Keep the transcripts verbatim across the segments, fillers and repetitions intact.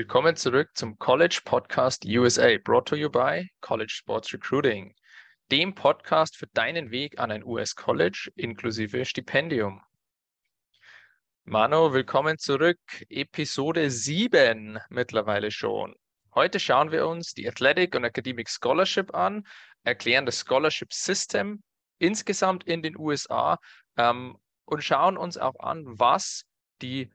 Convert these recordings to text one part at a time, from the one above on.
Willkommen zurück zum College Podcast U S A, brought to you by College Sports Recruiting, dem Podcast für deinen Weg an ein U S-College inklusive Stipendium. Manu, willkommen zurück, Episode sieben mittlerweile schon. Heute schauen wir uns die Athletic und Academic Scholarship an, erklären das Scholarship System insgesamt in den U S A ähm, und schauen uns auch an, was die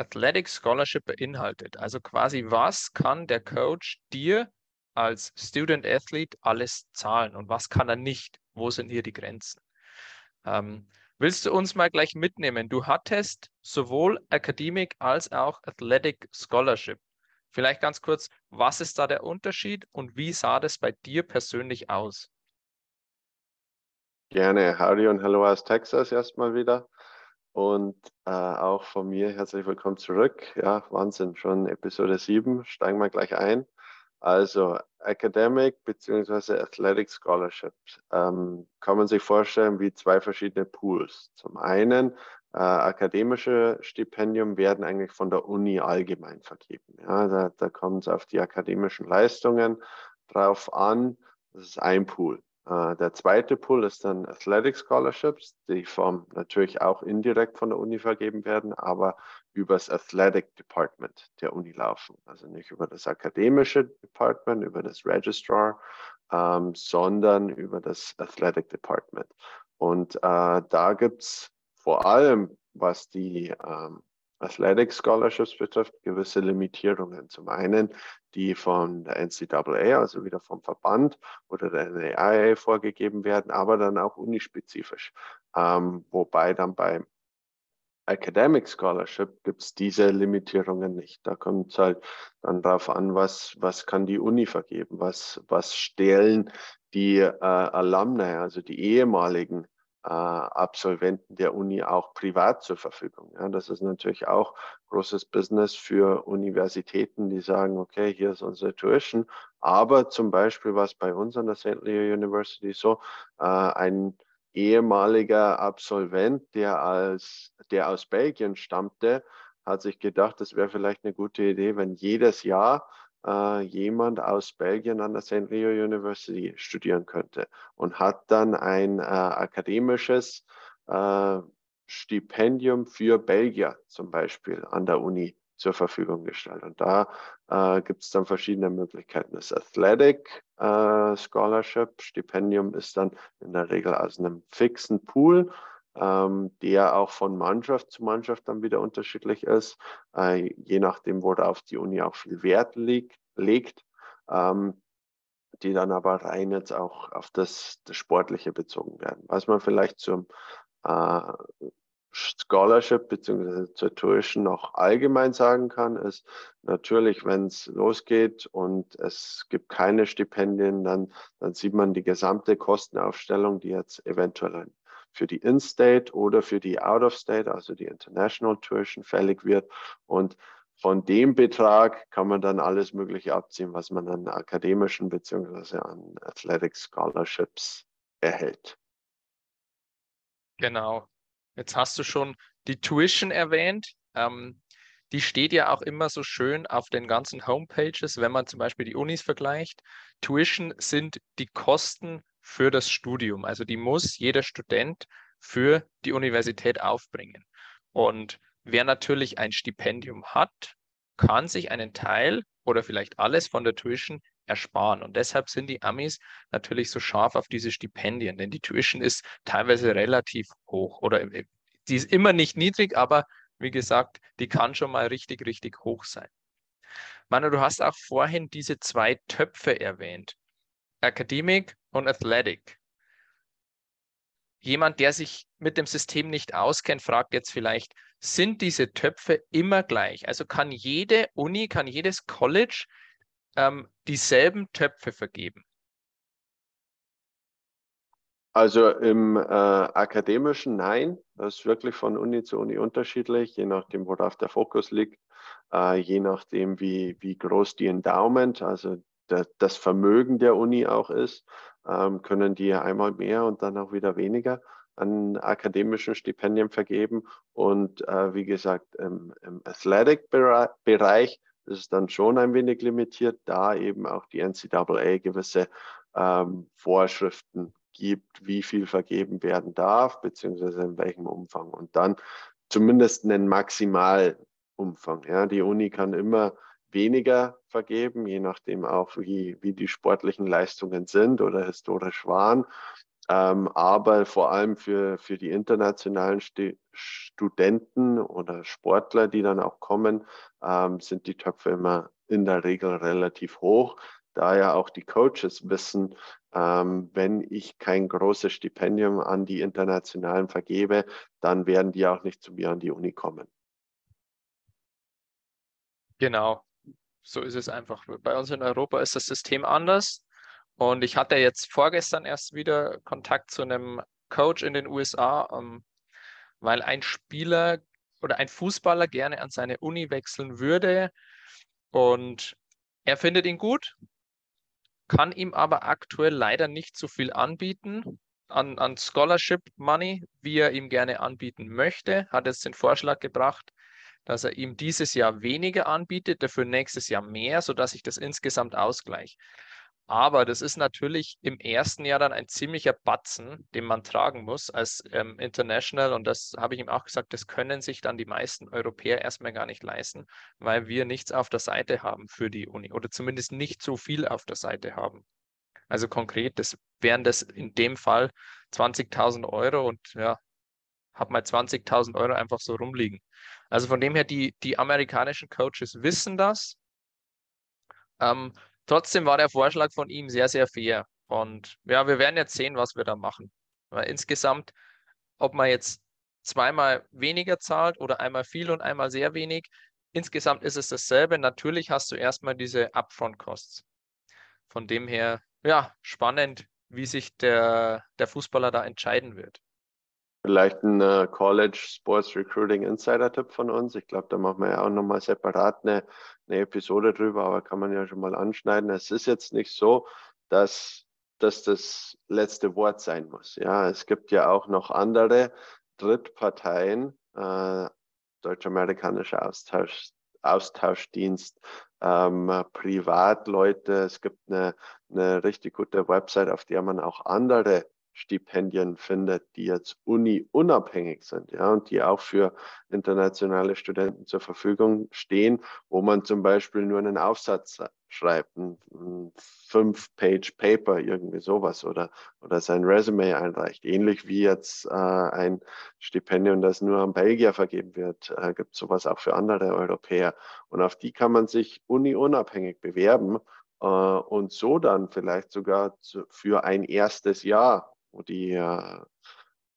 Athletic Scholarship beinhaltet. Also quasi, was kann der Coach dir als Student Athlete alles zahlen und was kann er nicht? Wo sind hier die Grenzen? Ähm, willst du uns mal gleich mitnehmen? Du hattest sowohl Academic als auch Athletic Scholarship. Vielleicht ganz kurz, was ist da der Unterschied und wie sah das bei dir persönlich aus? Gerne. Howdy und hallo aus Texas erstmal wieder. Und äh, auch von mir herzlich willkommen zurück. Ja, Wahnsinn, schon Episode sieben, steigen wir gleich ein. Also Academic bzw. Athletic Scholarships ähm, kann man sich vorstellen wie zwei verschiedene Pools. Zum einen, äh, akademische Stipendien werden eigentlich von der Uni allgemein vergeben. Ja, da da kommt es auf die akademischen Leistungen drauf an. Das ist ein Pool. Der zweite Pool ist dann Athletic Scholarships, die vom, natürlich auch indirekt von der Uni vergeben werden, aber über das Athletic Department der Uni laufen. Also nicht über das akademische Department, über das Registrar, ähm, sondern über das Athletic Department. Und äh, da gibt es vor allem, was die ähm, Athletic Scholarships betrifft, gewisse Limitierungen. Zum einen die von der N C A A, also wieder vom Verband oder der N A I A vorgegeben werden, aber dann auch unispezifisch. Ähm, wobei dann beim Academic Scholarship gibt es diese Limitierungen nicht. Da kommt es halt dann darauf an, was, was kann die Uni vergeben, was, was stellen die äh, Alumni, also die ehemaligen Äh, Absolventen der Uni auch privat zur Verfügung. Ja, das ist natürlich auch großes Business für Universitäten, die sagen, okay, hier ist unsere Tuition, aber zum Beispiel war es bei uns an der Saint Leo University so, äh, ein ehemaliger Absolvent, der, als, der aus Belgien stammte, hat sich gedacht, das wäre vielleicht eine gute Idee, wenn jedes Jahr Uh, jemand aus Belgien an der Saint Leo University studieren könnte und hat dann ein uh, akademisches uh, Stipendium für Belgier zum Beispiel an der Uni zur Verfügung gestellt. Und da uh, gibt es dann verschiedene Möglichkeiten. Das Athletic uh, Scholarship Stipendium ist dann in der Regel aus einem fixen Pool, der auch von Mannschaft zu Mannschaft dann wieder unterschiedlich ist, äh, je nachdem, worauf die Uni auch viel Wert liegt, legt, ähm, die dann aber rein jetzt auch auf das, das Sportliche bezogen werden. Was man vielleicht zum äh, Scholarship bzw. zur Tuition noch allgemein sagen kann, ist natürlich, wenn es losgeht und es gibt keine Stipendien, dann, dann sieht man die gesamte Kostenaufstellung, die jetzt eventuell für die In-State oder für die Out-of-State, also die International Tuition, fällig wird. Und von dem Betrag kann man dann alles Mögliche abziehen, was man an akademischen bzw. an Athletic Scholarships erhält. Genau. Jetzt hast du schon die Tuition erwähnt. Ähm, die steht ja auch immer so schön auf den ganzen Homepages, wenn man zum Beispiel die Unis vergleicht. Tuition sind die Kosten für das Studium. Also die muss jeder Student für die Universität aufbringen. Und wer natürlich ein Stipendium hat, kann sich einen Teil oder vielleicht alles von der Tuition ersparen. Und deshalb sind die Amis natürlich so scharf auf diese Stipendien, denn die Tuition ist teilweise relativ hoch. Oder die ist immer nicht niedrig, aber wie gesagt, die kann schon mal richtig, richtig hoch sein. Manu, du hast auch vorhin diese zwei Töpfe erwähnt. Academic und Athletic. Jemand, der sich mit dem System nicht auskennt, fragt jetzt vielleicht, sind diese Töpfe immer gleich? Also kann jede Uni, kann jedes College ähm, dieselben Töpfe vergeben? Also im äh, akademischen nein, das ist wirklich von Uni zu Uni unterschiedlich, je nachdem, worauf der Fokus liegt, äh, je nachdem, wie, wie groß die Endowment, also das Vermögen der Uni auch ist, können die einmal mehr und dann auch wieder weniger an akademischen Stipendien vergeben. Und wie gesagt, im Athletic-Bereich ist es dann schon ein wenig limitiert, da eben auch die N C A A gewisse ähm, Vorschriften gibt, wie viel vergeben werden darf, beziehungsweise in welchem Umfang. Und dann zumindest einen Maximalumfang. Ja. Die Uni kann immer weniger vergeben, je nachdem auch, wie, wie die sportlichen Leistungen sind oder historisch waren. Ähm, aber vor allem für, für die internationalen St- Studenten oder Sportler, die dann auch kommen, ähm, sind die Töpfe immer in der Regel relativ hoch. Da ja auch die Coaches wissen, ähm, wenn ich kein großes Stipendium an die Internationalen vergebe, dann werden die auch nicht zu mir an die Uni kommen. Genau, so ist es einfach. Bei uns in Europa ist das System anders. Und ich hatte jetzt vorgestern erst wieder Kontakt zu einem Coach in den U S A, weil ein Spieler oder ein Fußballer gerne an seine Uni wechseln würde. Und er findet ihn gut, kann ihm aber aktuell leider nicht so viel anbieten an, an Scholarship Money, wie er ihm gerne anbieten möchte. Hat jetzt den Vorschlag gebracht, dass er ihm dieses Jahr weniger anbietet, dafür nächstes Jahr mehr, sodass sich das insgesamt ausgleicht. Aber das ist natürlich im ersten Jahr dann ein ziemlicher Batzen, den man tragen muss als ähm, International. Und das habe ich ihm auch gesagt, das können sich dann die meisten Europäer erstmal gar nicht leisten, weil wir nichts auf der Seite haben für die Uni oder zumindest nicht so viel auf der Seite haben. Also konkret, das wären das in dem Fall zwanzigtausend Euro und ja, habe mal zwanzigtausend Euro einfach so rumliegen. Also von dem her, die, die amerikanischen Coaches wissen das. Ähm, Trotzdem war der Vorschlag von ihm sehr, sehr fair. Und ja, wir werden jetzt sehen, was wir da machen. Weil insgesamt, ob man jetzt zweimal weniger zahlt oder einmal viel und einmal sehr wenig, insgesamt ist es dasselbe. Natürlich hast du erstmal diese Upfront-Costs. Von dem her, ja, spannend, wie sich der, der Fußballer da entscheiden wird. Vielleicht ein äh, College Sports Recruiting Insider-Tipp von uns. Ich glaube, da machen wir ja auch nochmal separat eine, eine Episode drüber, aber kann man ja schon mal anschneiden. Es ist jetzt nicht so, dass, dass das letzte Wort sein muss. Ja, es gibt ja auch noch andere Drittparteien, äh, deutsch-amerikanischer Austausch, Austauschdienst, ähm, Privatleute. Es gibt eine, eine richtig gute Website, auf der man auch andere Stipendien findet, die jetzt uni-unabhängig sind, ja, und die auch für internationale Studenten zur Verfügung stehen, wo man zum Beispiel nur einen Aufsatz schreibt, ein, ein Fünf-Page-Paper, irgendwie sowas, oder, oder sein Resume einreicht. Ähnlich wie jetzt äh, ein Stipendium, das nur an Belgier vergeben wird, äh, gibt es sowas auch für andere Europäer. Und auf die kann man sich uni-unabhängig bewerben äh, und so dann vielleicht sogar zu, für ein erstes Jahr, wo die äh,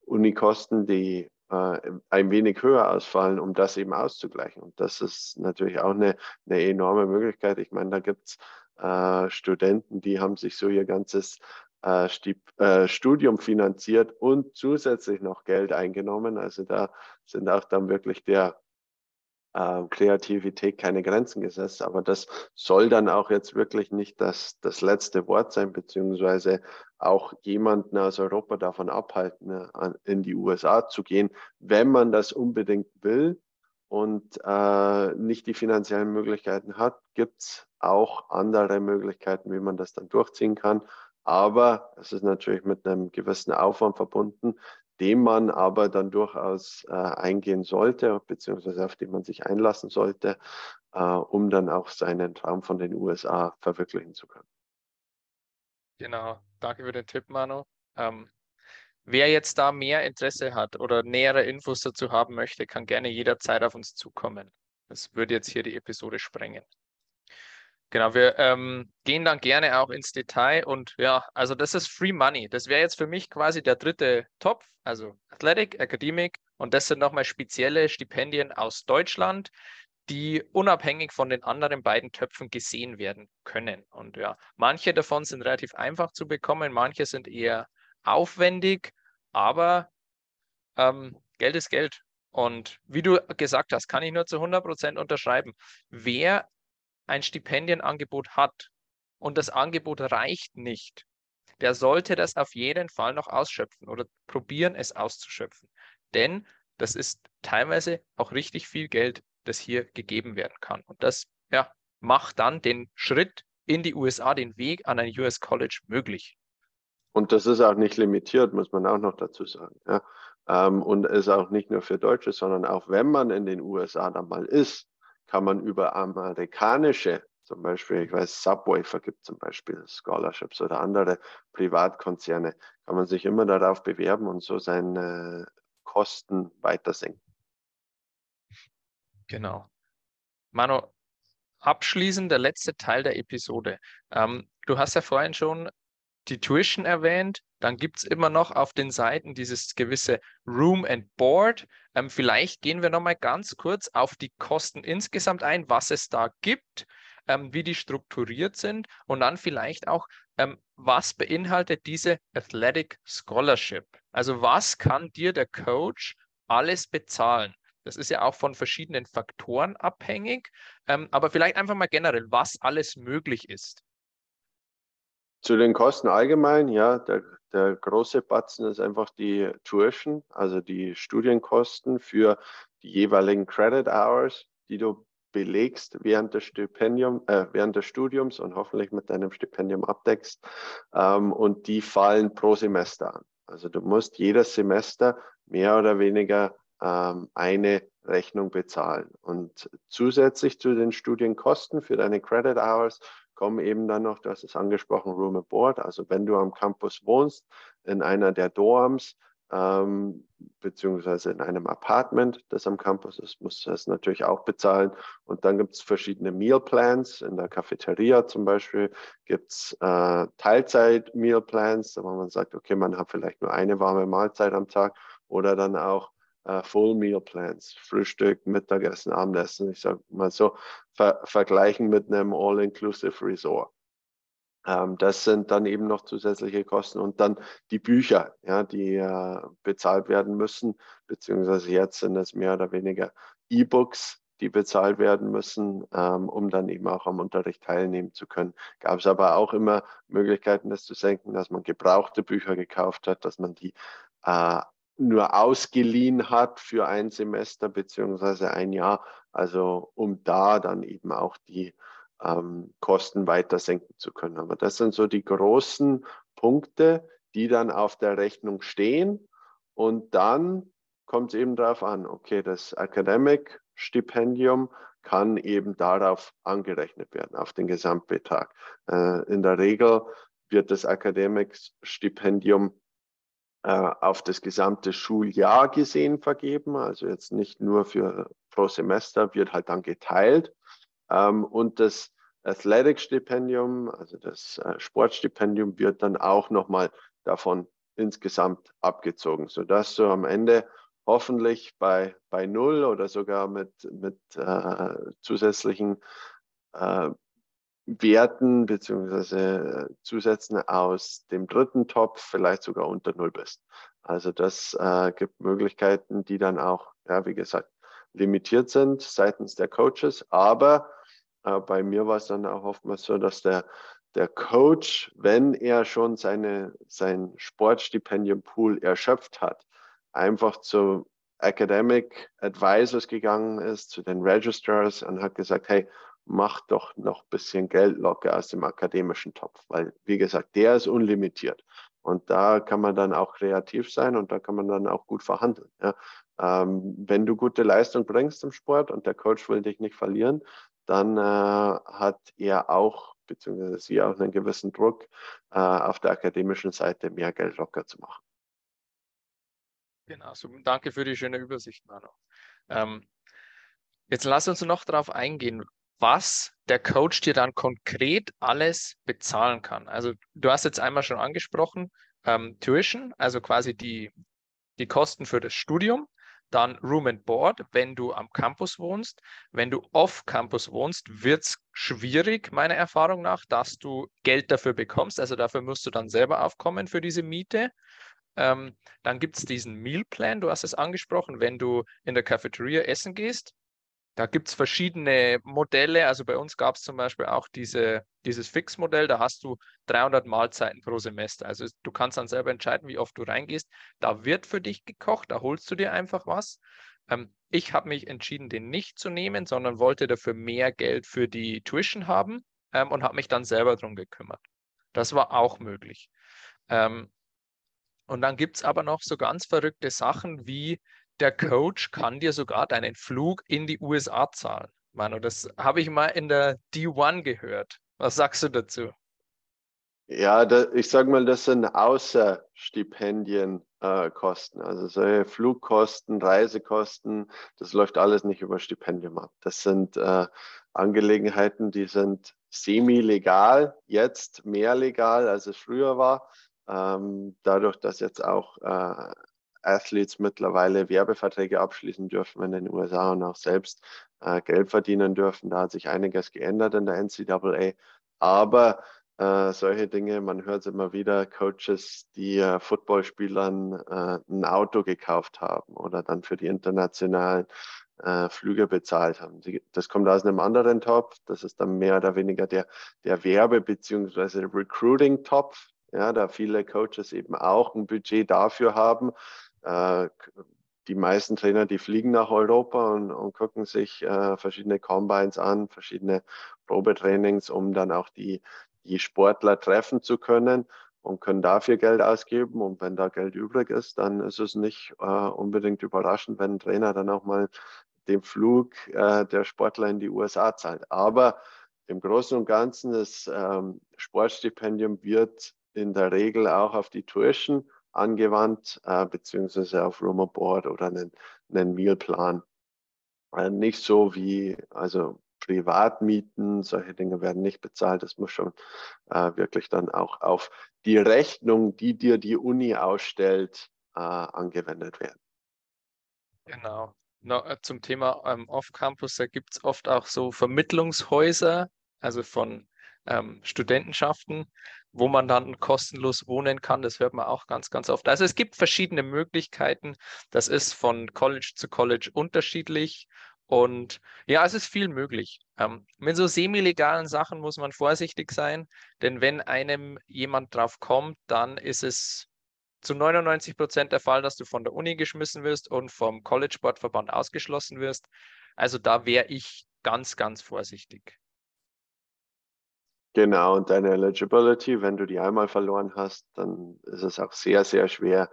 Unikosten, die äh, ein wenig höher ausfallen, um das eben auszugleichen. Und das ist natürlich auch eine, eine enorme Möglichkeit. Ich meine, da gibt's äh, Studenten, die haben sich so ihr ganzes äh, Stip- äh, Studium finanziert und zusätzlich noch Geld eingenommen. Also da sind auch dann wirklich der äh, Kreativität keine Grenzen gesetzt. Aber das soll dann auch jetzt wirklich nicht das, das letzte Wort sein, beziehungsweise auch jemanden aus Europa davon abhalten, in die U S A zu gehen, wenn man das unbedingt will und äh, nicht die finanziellen Möglichkeiten hat, gibt es auch andere Möglichkeiten, wie man das dann durchziehen kann. Aber es ist natürlich mit einem gewissen Aufwand verbunden, den man aber dann durchaus äh, eingehen sollte, beziehungsweise auf den man sich einlassen sollte, äh, um dann auch seinen Traum von den U S A verwirklichen zu können. Genau, danke für den Tipp, Manu. Ähm, wer jetzt da mehr Interesse hat oder nähere Infos dazu haben möchte, kann gerne jederzeit auf uns zukommen. Das würde jetzt hier die Episode sprengen. Genau, wir ähm, gehen dann gerne auch ins Detail und ja, also das ist Free Money. Das wäre jetzt für mich quasi der dritte Topf, also Athletic, Academic und das sind nochmal spezielle Stipendien aus Deutschland, die unabhängig von den anderen beiden Töpfen gesehen werden können. Und ja, manche davon sind relativ einfach zu bekommen, manche sind eher aufwendig, aber ähm, Geld ist Geld. Und wie du gesagt hast, kann ich nur zu hundert Prozent unterschreiben. Wer ein Stipendienangebot hat und das Angebot reicht nicht, der sollte das auf jeden Fall noch ausschöpfen oder probieren, es auszuschöpfen. Denn das ist teilweise auch richtig viel Geld, das hier gegeben werden kann. Und das ja, macht dann den Schritt in die U S A, den Weg an ein U S College möglich. Und das ist auch nicht limitiert, muss man auch noch dazu sagen. Ja? Ähm, und ist auch nicht nur für Deutsche, sondern auch wenn man in den U S A dann mal ist, kann man über amerikanische, zum Beispiel, ich weiß, Subway vergibt zum Beispiel Scholarships oder andere Privatkonzerne, kann man sich immer darauf bewerben und so seine Kosten weiter senken. Genau. Manu, abschließend der letzte Teil der Episode. Ähm, du hast ja vorhin schon die Tuition erwähnt, dann gibt es immer noch auf den Seiten dieses gewisse Room and Board. Ähm, vielleicht gehen wir nochmal ganz kurz auf die Kosten insgesamt ein, was es da gibt, ähm, wie die strukturiert sind und dann vielleicht auch, ähm, was beinhaltet diese Athletic Scholarship? Also was kann dir der Coach alles bezahlen? Das ist ja auch von verschiedenen Faktoren abhängig, ähm, aber vielleicht einfach mal generell, was alles möglich ist. Zu den Kosten allgemein, ja, der, der große Batzen ist einfach die Tuition, also die Studienkosten für die jeweiligen Credit Hours, die du belegst während des, Stipendium, äh, während des Studiums und hoffentlich mit deinem Stipendium abdeckst. Ähm, und die fallen pro Semester an. Also du musst jedes Semester mehr oder weniger ähm, eine Rechnung bezahlen. Und zusätzlich zu den Studienkosten für deine Credit Hours kommen eben dann noch, du hast es angesprochen, Room and Board. Also wenn du am Campus wohnst, in einer der Dorms, ähm, beziehungsweise in einem Apartment, das am Campus ist, musst du das natürlich auch bezahlen. Und dann gibt es verschiedene Mealplans. In der Cafeteria zum Beispiel gibt es äh, Teilzeit-Mealplans, wo man sagt, okay, man hat vielleicht nur eine warme Mahlzeit am Tag oder dann auch Uh, Full Meal Plans, Frühstück, Mittagessen, Abendessen, ich sage mal so, ver- vergleichen mit einem All-Inclusive Resort. Ähm, das sind dann eben noch zusätzliche Kosten und dann die Bücher, ja, die äh, bezahlt werden müssen, beziehungsweise jetzt sind es mehr oder weniger E-Books, die bezahlt werden müssen, ähm, um dann eben auch am Unterricht teilnehmen zu können. Gab es aber auch immer Möglichkeiten, das zu senken, dass man gebrauchte Bücher gekauft hat, dass man die äh, nur ausgeliehen hat für ein Semester beziehungsweise ein Jahr, also um da dann eben auch die ähm, Kosten weiter senken zu können. Aber das sind so die großen Punkte, die dann auf der Rechnung stehen und dann kommt es eben darauf an, okay, das Academic-Stipendium kann eben darauf angerechnet werden, auf den Gesamtbetrag. Äh, in der Regel wird das Academic-Stipendium auf das gesamte Schuljahr gesehen vergeben, also jetzt nicht nur für pro Semester, wird halt dann geteilt. Und das Athletic-Stipendium, also das Sportstipendium, wird dann auch nochmal davon insgesamt abgezogen, sodass du am Ende hoffentlich bei, bei null oder sogar mit, mit äh, zusätzlichen äh, Werten beziehungsweise Zusätzen aus dem dritten Topf vielleicht sogar unter null bist. Also das äh, gibt Möglichkeiten, die dann auch, ja, wie gesagt, limitiert sind seitens der Coaches. Aber äh, bei mir war es dann auch oftmals so, dass der, der Coach, wenn er schon seine, sein Sportstipendium-Pool erschöpft hat, einfach zu Academic Advisors gegangen ist, zu den Registrars und hat gesagt, hey, mach doch noch ein bisschen Geld locker aus dem akademischen Topf, weil, wie gesagt, der ist unlimitiert. Und da kann man dann auch kreativ sein und da kann man dann auch gut verhandeln. Ja. Ähm, wenn du gute Leistung bringst im Sport und der Coach will dich nicht verlieren, dann äh, hat er auch, beziehungsweise sie auch einen gewissen Druck, äh, auf der akademischen Seite mehr Geld locker zu machen. Genau, so, danke für die schöne Übersicht, Manu. Ähm, jetzt lass uns noch darauf eingehen, was der Coach dir dann konkret alles bezahlen kann. Also du hast jetzt einmal schon angesprochen, ähm, Tuition, also quasi die, die Kosten für das Studium, dann Room and Board, wenn du am Campus wohnst. Wenn du off Campus wohnst, wird es schwierig, meiner Erfahrung nach, dass du Geld dafür bekommst. Also dafür musst du dann selber aufkommen für diese Miete. Ähm, dann gibt es diesen Mealplan, du hast es angesprochen, wenn du in der Cafeteria essen gehst. Da gibt es verschiedene Modelle, also bei uns gab es zum Beispiel auch diese, dieses Fixmodell, da hast du dreihundert Mahlzeiten pro Semester, also du kannst dann selber entscheiden, wie oft du reingehst, da wird für dich gekocht, da holst du dir einfach was. Ähm, Ich habe mich entschieden, den nicht zu nehmen, sondern wollte dafür mehr Geld für die Tuition haben ähm, und habe mich dann selber drum gekümmert. Das war auch möglich. Ähm, und dann gibt es aber noch so ganz verrückte Sachen wie, der Coach kann dir sogar deinen Flug in die U S A zahlen. Manu, das habe ich mal in der D eins gehört. Was sagst du dazu? Ja, da, ich sage mal, das sind Außerstipendien. Äh, Kosten, also solche Flugkosten, Reisekosten, das läuft alles nicht über Stipendium ab. Das sind äh, Angelegenheiten, die sind semi-legal, jetzt mehr legal, als es früher war. Ähm, dadurch, dass jetzt auch äh, Athletes mittlerweile Werbeverträge abschließen dürfen in den U S A und auch selbst äh, Geld verdienen dürfen, da hat sich einiges geändert in der N C A A. Aber Äh, solche Dinge, man hört es immer wieder, Coaches, die äh, Footballspielern äh, ein Auto gekauft haben oder dann für die internationalen äh, Flüge bezahlt haben. Die, das kommt aus einem anderen Topf, das ist dann mehr oder weniger der, der Werbe- bzw. Recruiting-Topf, ja, da viele Coaches eben auch ein Budget dafür haben. Äh, Die meisten Trainer, die fliegen nach Europa und, und gucken sich äh, verschiedene Combines an, verschiedene Probetrainings, um dann auch die, die Sportler treffen zu können und können dafür Geld ausgeben. Und wenn da Geld übrig ist, dann ist es nicht äh, unbedingt überraschend, wenn ein Trainer dann auch mal den Flug äh, der Sportler in die U S A zahlt. Aber im Großen und Ganzen, das ähm, Sportstipendium wird in der Regel auch auf die Tuition angewandt, äh, beziehungsweise auf Room and Board oder einen, einen Mealplan. Äh, nicht so wie, also Privatmieten, solche Dinge werden nicht bezahlt. Das muss schon äh, wirklich dann auch auf die Rechnung, die dir die Uni ausstellt, äh, angewendet werden. Genau. No, zum Thema ähm, Off-Campus, da gibt es oft auch so Vermittlungshäuser, also von Ähm, Studentenschaften, wo man dann kostenlos wohnen kann. Das hört man auch ganz, ganz oft. Also es gibt verschiedene Möglichkeiten. Das ist von College zu College unterschiedlich. Und ja, es ist viel möglich. Ähm, mit so semi-legalen Sachen muss man vorsichtig sein, denn wenn einem jemand drauf kommt, dann ist es zu neunundneunzig Prozent der Fall, dass du von der Uni geschmissen wirst und vom College-Sportverband ausgeschlossen wirst. Also da wäre ich ganz, ganz vorsichtig. Genau, und deine Eligibility, wenn du die einmal verloren hast, dann ist es auch sehr, sehr schwer,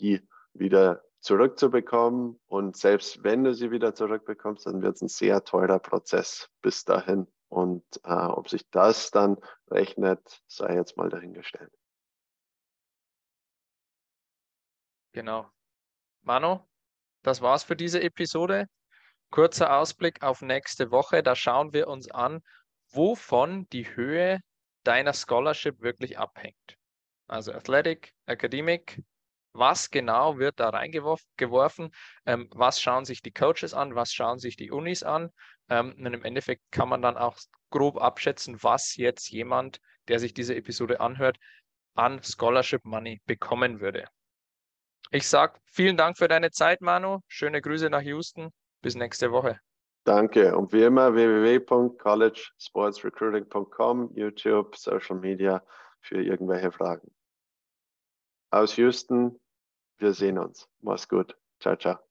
die wieder zurückzubekommen. Und selbst wenn du sie wieder zurückbekommst, dann wird es ein sehr teurer Prozess bis dahin. Und äh, ob sich das dann rechnet, sei jetzt mal dahingestellt. Genau. Manu, das war's für diese Episode. Kurzer Ausblick auf nächste Woche. Da schauen wir uns an, wovon die Höhe deiner Scholarship wirklich abhängt. Also Athletic, Academic, was genau wird da reingeworfen, ähm, was schauen sich die Coaches an, was schauen sich die Unis an, ähm, und im Endeffekt kann man dann auch grob abschätzen, was jetzt jemand, der sich diese Episode anhört, an Scholarship Money bekommen würde. Ich sage vielen Dank für deine Zeit, Manu, schöne Grüße nach Houston, bis nächste Woche. Danke. Und wie immer w w w Punkt college sports recruiting Punkt com, YouTube, Social Media für irgendwelche Fragen. Aus Houston, wir sehen uns. Mach's gut. Ciao, ciao.